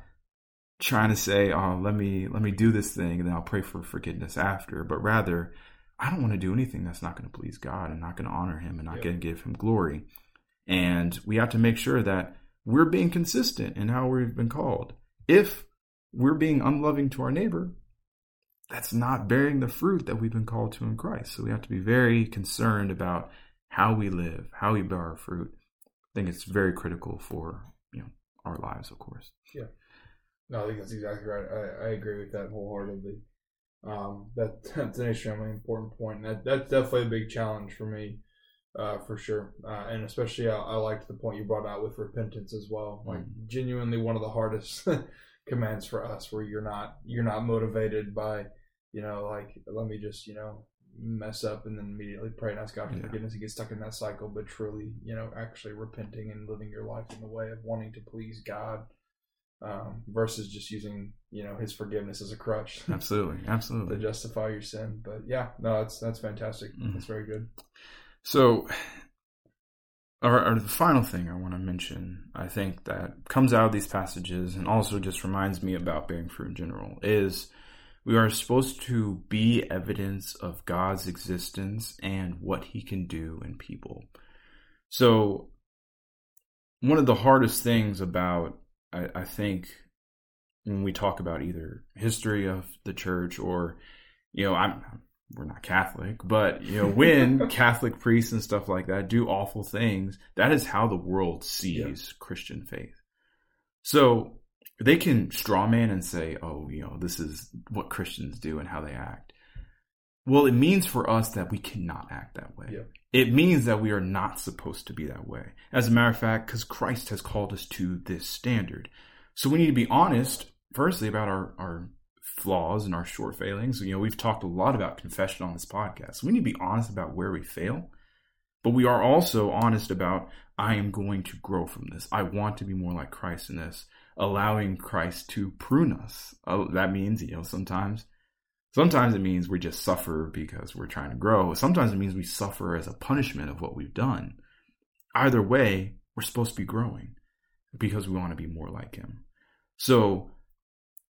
trying to say, oh, let me do this thing and then I'll pray for forgiveness after. But rather, I don't want to do anything that's not going to please God and not going to honor him and not going to give him glory. And we have to make sure that we're being consistent in how we've been called. If we're being unloving to our neighbor, that's not bearing the fruit that we've been called to in Christ. So we have to be very concerned about how we live, how we bear our fruit. I think it's very critical for, our lives, of course. Yeah. No, I think that's exactly right. I agree with that wholeheartedly. That's an extremely important point. And that's definitely a big challenge for me. For sure. And especially I liked the point you brought out with repentance as well. Like genuinely one of the hardest commands for us, where you're not motivated by, let me just, mess up and then immediately pray and ask God for forgiveness and get stuck in that cycle, but truly, actually repenting and living your life in the way of wanting to please God, versus just using, his forgiveness as a crutch. Absolutely. Absolutely. To justify your sin. But yeah, no, that's fantastic. Mm-hmm. That's very good. So, our final thing I want to mention, I think that comes out of these passages and also just reminds me about bearing fruit in general, is we are supposed to be evidence of God's existence and what he can do in people. So, one of the hardest things about, I think, when we talk about either history of the church or, we're not Catholic, but when Catholic priests and stuff like that do awful things, that is how the world sees Christian faith. So they can strawman and say, oh, this is what Christians do and how they act. Well, it means for us that we cannot act that way. Yep. It means that we are not supposed to be that way. As a matter of fact, because Christ has called us to this standard. So we need to be honest, firstly, about our flaws and our short failings. We've talked a lot about confession on this podcast. We need to be honest about where we fail, but we are also honest about, I am going to grow from this. I want to be more like Christ in this, allowing Christ to prune us. That means, sometimes it means we just suffer because we're trying to grow. Sometimes it means we suffer as a punishment of what we've done. Either way, we're supposed to be growing because we want to be more like him. So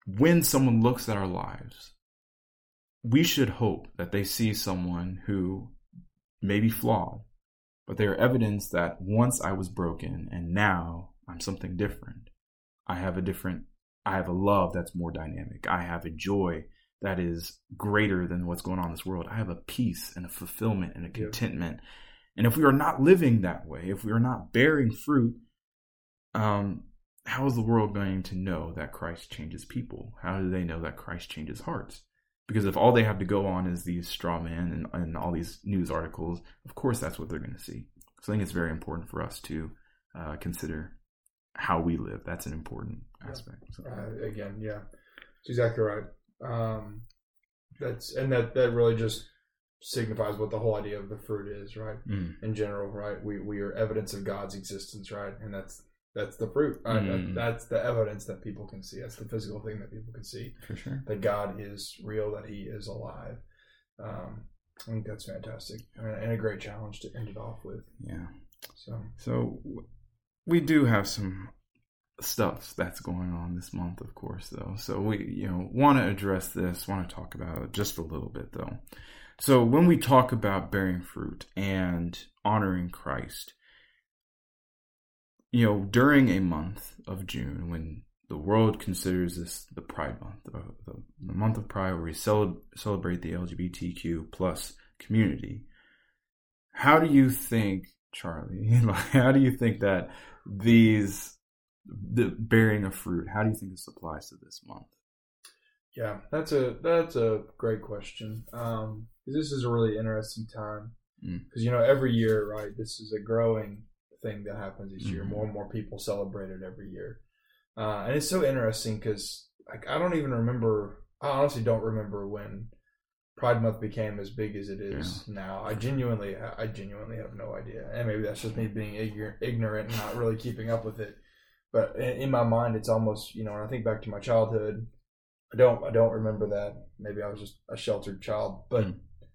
when someone looks at our lives, we should hope that they see someone who may be flawed, but they are evidence that once I was broken and now I'm something different. I have a love that's more dynamic. I have a joy that is greater than what's going on in this world. I have a peace and a fulfillment and a contentment. And if we are not living that way, if we are not bearing fruit, how is the world going to know that Christ changes people? How do they know that Christ changes hearts? Because if all they have to go on is these straw men and all these news articles, of course that's what they're going to see. So I think it's very important for us to consider how we live. That's an important aspect. So. It's exactly right. That really just signifies what the whole idea of the fruit is, right? Mm. In general, right? We are evidence of God's existence, right? And that's the fruit. That's the evidence that people can see. That's the physical thing that people can see. For sure. That God is real, that he is alive. I think that's fantastic. And a great challenge to end it off with. Yeah. So we do have some stuff that's going on this month, of course, though. So we, want to address this, want to talk about it just a little bit, though. So when we talk about bearing fruit and honoring Christ, during a month of June, when the world considers this the Pride Month, the month of Pride, where we celebrate the LGBTQ plus community, how do you think, Charlie? How do you think that the bearing of fruit? How do you think this applies to this month? Yeah, that's a great question. This is a really interesting time because every year, right? This is a growing thing that happens each year. More and more people celebrate it every year, and it's so interesting because I honestly don't remember when Pride Month became as big as it is now. I genuinely have no idea. And maybe that's just me being ignorant and not really keeping up with it. But in my mind, it's almost, you know, when I think back to my childhood, I don't remember that. Maybe I was just a sheltered child, but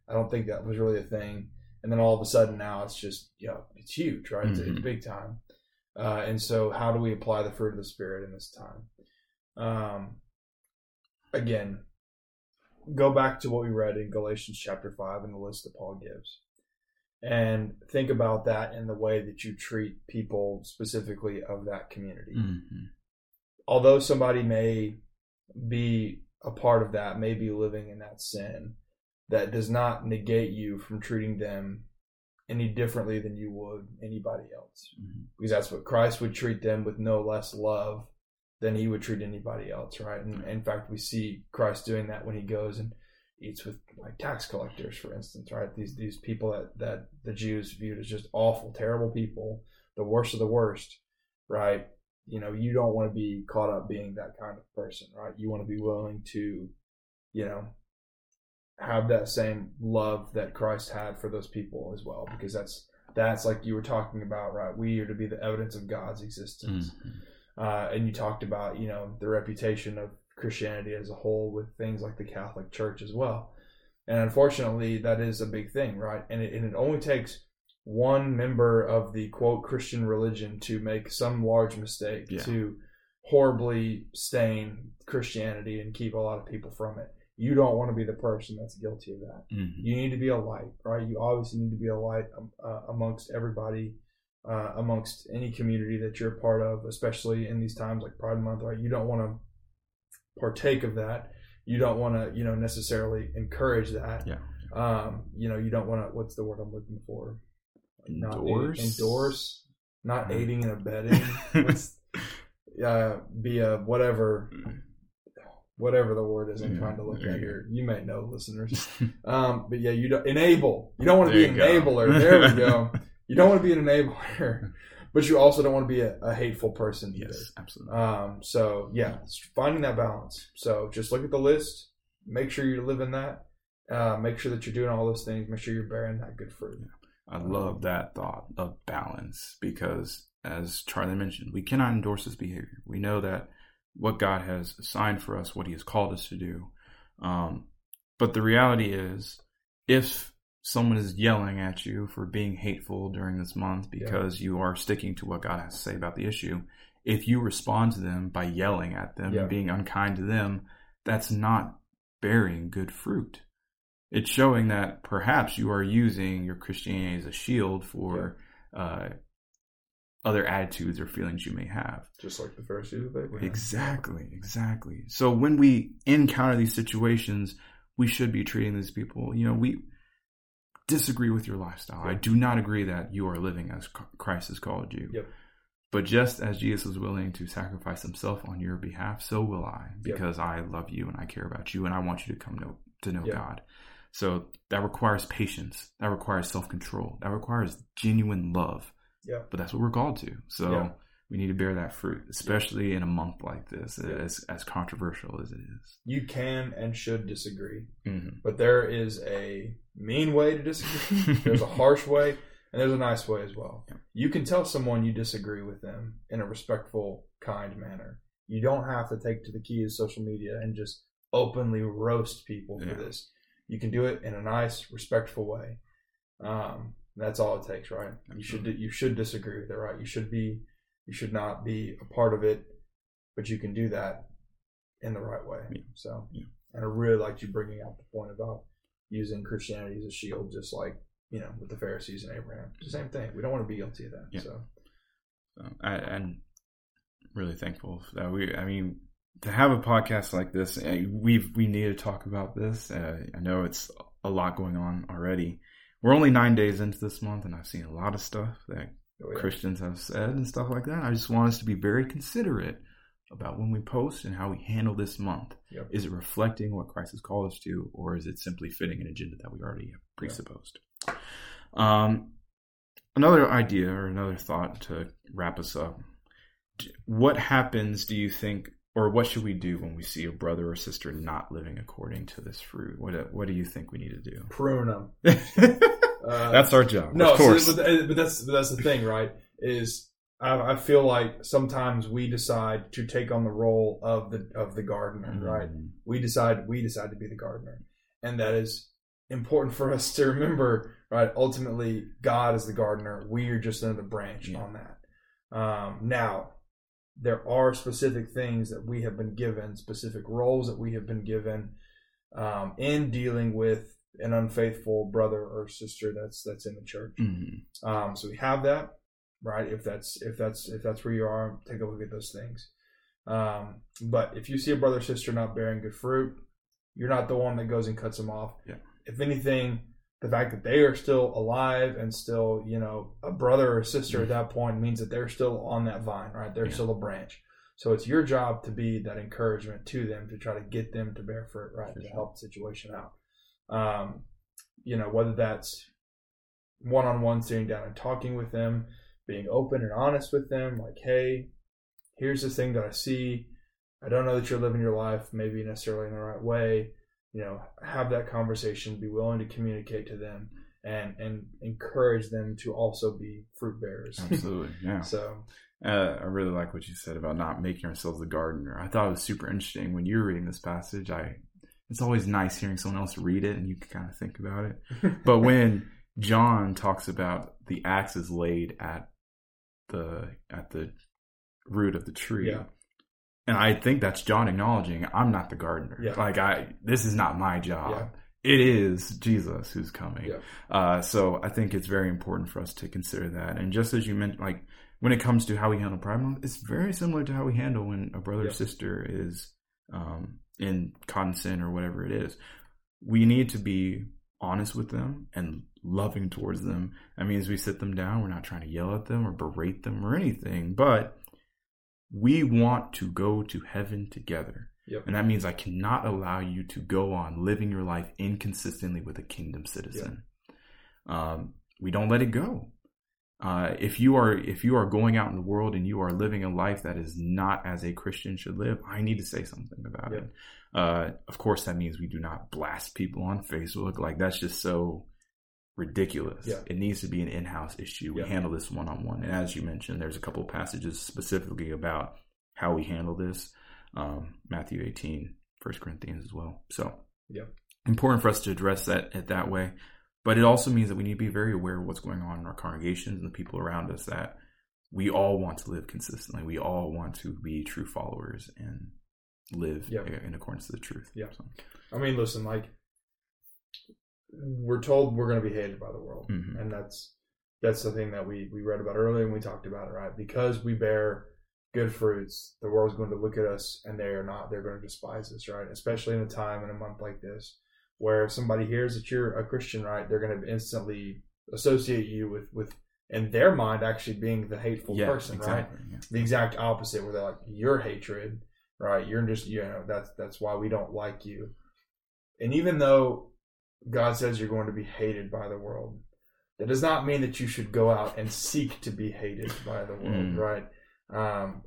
I don't think that was really a thing. And then all of a sudden now it's just, you know, it's huge, right? It's big time. And so how do we apply the fruit of the Spirit in this time? Again, go back to what we read in Galatians chapter 5 and the list that Paul gives. And think about that in the way that you treat people specifically of that community. Mm-hmm. Although somebody may be a part of that, may be living in that sin, that does not negate you from treating them any differently than you would anybody else. Mm-hmm. Because that's what Christ would treat them with, no less love than he would treat anybody else, right? And in fact, we see Christ doing that when he goes and eats with, like, tax collectors, for instance, right? These people that the Jews viewed as just awful, terrible people, the worst of the worst, right? You know, you don't want to be caught up being that kind of person, right? You want to be willing to, you know, have that same love that Christ had for those people as well, because that's like you were talking about, right? We are to be the evidence of God's existence. Mm-hmm. And you talked about, you know, the reputation of Christianity as a whole with things like the Catholic Church as well. And unfortunately, that is a big thing, right? And it only takes one member of the, quote, Christian religion to make some large mistake to horribly stain Christianity and keep a lot of people from it. You don't want to be the person that's guilty of that. Mm-hmm. You need to be a light, right? You obviously need to be a light amongst everybody. Amongst any community that you're a part of, especially in these times like Pride Month, right? You don't want to partake of that. You don't want to, you know, necessarily encourage that. Yeah. You know, you don't want to, what's the word I'm looking for? Not endorse, not aiding and abetting. Be a whatever the word is I'm trying to look at here. You may know, listeners. But yeah, you don't enable. You don't want to be an enabler. There we go. You don't want to be an enabler, but you also don't want to be a hateful person either. Yes, absolutely. So, yeah, finding that balance. So just look at the list. Make sure you're living that. Make sure that you're doing all those things. Make sure you're bearing that good fruit. Yeah. I love that thought of balance because, as Charlie mentioned, we cannot endorse this behavior. We know that what God has assigned for us, what he has called us to do. But the reality is, if someone is yelling at you for being hateful during this month because you are sticking to what God has to say about the issue, if you respond to them by yelling at them and being unkind to them, that's not bearing good fruit. It's showing that perhaps you are using your Christianity as a shield for other attitudes or feelings you may have. Just like the Pharisees of Abraham. Exactly. So when we encounter these situations, we should be treating these people, you know, we disagree with your lifestyle. I do not agree that you are living as Christ has called you. Yep. But just as Jesus was willing to sacrifice himself on your behalf, so will I, because I love you and I care about you and I want you to come to know God. So that requires patience. That requires self-control. That requires genuine love. Yeah. But that's what we're called to. So we need to bear that fruit, especially in a month like this, as controversial as it is. You can and should disagree, but there is a mean way to disagree. There's a harsh way, and there's a nice way as well. Yeah. You can tell someone you disagree with them in a respectful, kind manner. You don't have to take to the key of social media and just openly roast people for this. You can do it in a nice, respectful way. That's all it takes, right? Absolutely. You should disagree with it, right? You should not be a part of it, but you can do that in the right way. Yeah. So, and I really liked you bringing out the point about using Christianity as a shield, just like, you know, with the Pharisees and Abraham. It's the same thing. We don't want to be guilty of that. Yeah. So I'm really thankful for that. To have a podcast like this, we need to talk about this. I know it's a lot going on already. We're only 9 days into this month, and I've seen a lot of stuff that Christians have said and stuff like that. I just want us to be very considerate about when we post and how we handle this month. Yep. Is it reflecting what Christ has called us to, or is it simply fitting an agenda that we already have presupposed? Yep. Another idea or another thought to wrap us up. What happens, do you think, Or what should we do when we see a brother or sister not living according to this fruit? What do you think we need to do? Prune them. That's our job. No, of course. So, but that's the thing, right? Is I feel like sometimes we decide to take on the role of the gardener, mm-hmm. right? We decide to be the gardener, and that is important for us to remember, right? Ultimately, God is the gardener. We are just another branch on that. Now, there are specific things that we have been given, specific roles that we have been given in dealing with an unfaithful brother or sister that's in the church. Mm-hmm. So we have that, right? If that's where you are, take a look at those things. But if you see a brother or sister not bearing good fruit, you're not the one that goes and cuts them off. Yeah. If anything, the fact that they are still alive and still, a brother or sister mm-hmm. at that point means that they're still on that vine, right? They're still a branch. So it's your job to be that encouragement to them, to try to get them to bear fruit, right? Sure. To help the situation out. Whether that's one-on-one sitting down and talking with them, being open and honest with them, like, hey, here's this thing that I see. I don't know that you're living your life maybe necessarily in the right way. Have that conversation, be willing to communicate to them and encourage them to also be fruit bearers. Absolutely. Yeah. So I really like what you said about not making ourselves a gardener. I thought it was super interesting when you were reading this passage. It's always nice hearing someone else read it and you can kind of think about it. But when John talks about the axe is laid at the root of the tree. Yeah. And I think that's John acknowledging I'm not the gardener. Yeah. This is not my job. Yeah. It is Jesus who's coming. Yeah. So I think it's very important for us to consider that. And just as you mentioned, when it comes to how we handle Pride Month, it's very similar to how we handle when a brother or sister is in cotton sin or whatever it is. We need to be honest with them and loving towards them. I mean, as we sit them down, we're not trying to yell at them or berate them or anything, but we want to go to heaven together. Yep. And that means I cannot allow you to go on living your life inconsistently with a kingdom citizen. Yep. We don't let it go. If you are going out in the world and you are living a life that is not as a Christian should live, I need to say something about it. Of course, that means we do not blast people on Facebook. That's just so ridiculous. Yeah. It needs to be an in-house issue. We handle this one-on-one. And as you mentioned, there's a couple of passages specifically about how we handle this. Matthew 18, 1 Corinthians as well. So important for us to address that way. But it also means that we need to be very aware of what's going on in our congregations and the people around us, that we all want to live consistently. We all want to be true followers and live in accordance to the truth. Yeah. So. I mean, listen, we're told we're going to be hated by the world. Mm-hmm. And that's the thing that we read about earlier and we talked about it, right? Because we bear good fruits, the world's going to look at us and they're going to despise us, right? Especially in a time, in a month like this, where if somebody hears that you're a Christian, right, they're going to instantly associate you with in their mind, actually being the hateful person, exactly, right? Yeah. The exact opposite, where they're like, your hatred, right? You're just, that's why we don't like you. And even though God says you're going to be hated by the world, that does not mean that you should go out and seek to be hated by the world, right?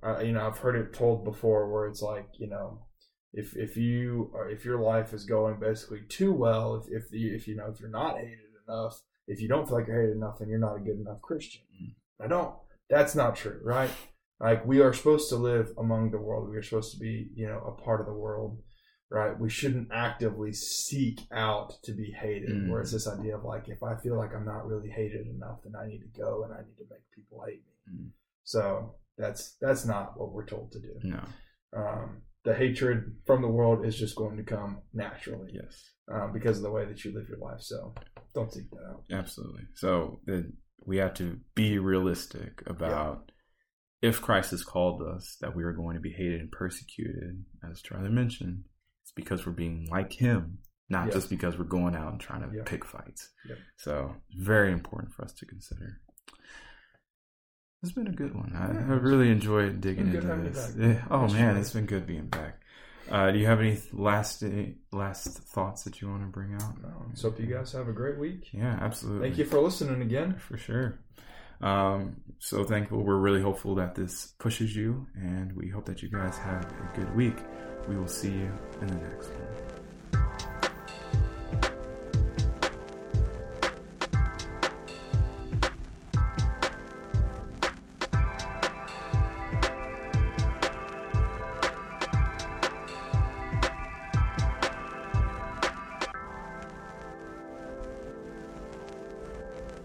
I've heard it told before where it's if your life is going basically too well, if you're not hated enough, if you don't feel like you're hated enough, then you're not a good enough Christian. That's not true, right? We are supposed to live among the world. We are supposed to be, a part of the world. Right, we shouldn't actively seek out to be hated. Where it's this idea of if I feel like I'm not really hated enough, then I need to go and I need to make people hate me. So that's not what we're told to do. No, the hatred from the world is just going to come naturally. Yes, because of the way that you live your life. So don't seek that out. Absolutely. So we have to be realistic about. If Christ has called us, that we are going to be hated and persecuted, as Charlie mentioned. It's because we're being like him, not just because we're going out and trying to pick fights. Yeah. So very important for us to consider. It's been a good one. I really enjoyed digging into this. It's been good being back. Do you have any last thoughts that you want to bring out? No. So if you guys have a great week. Yeah, absolutely. Thank you for listening again. For sure. So thankful. We're really hopeful that this pushes you, and we hope that you guys have a good week. We will see you in the next one.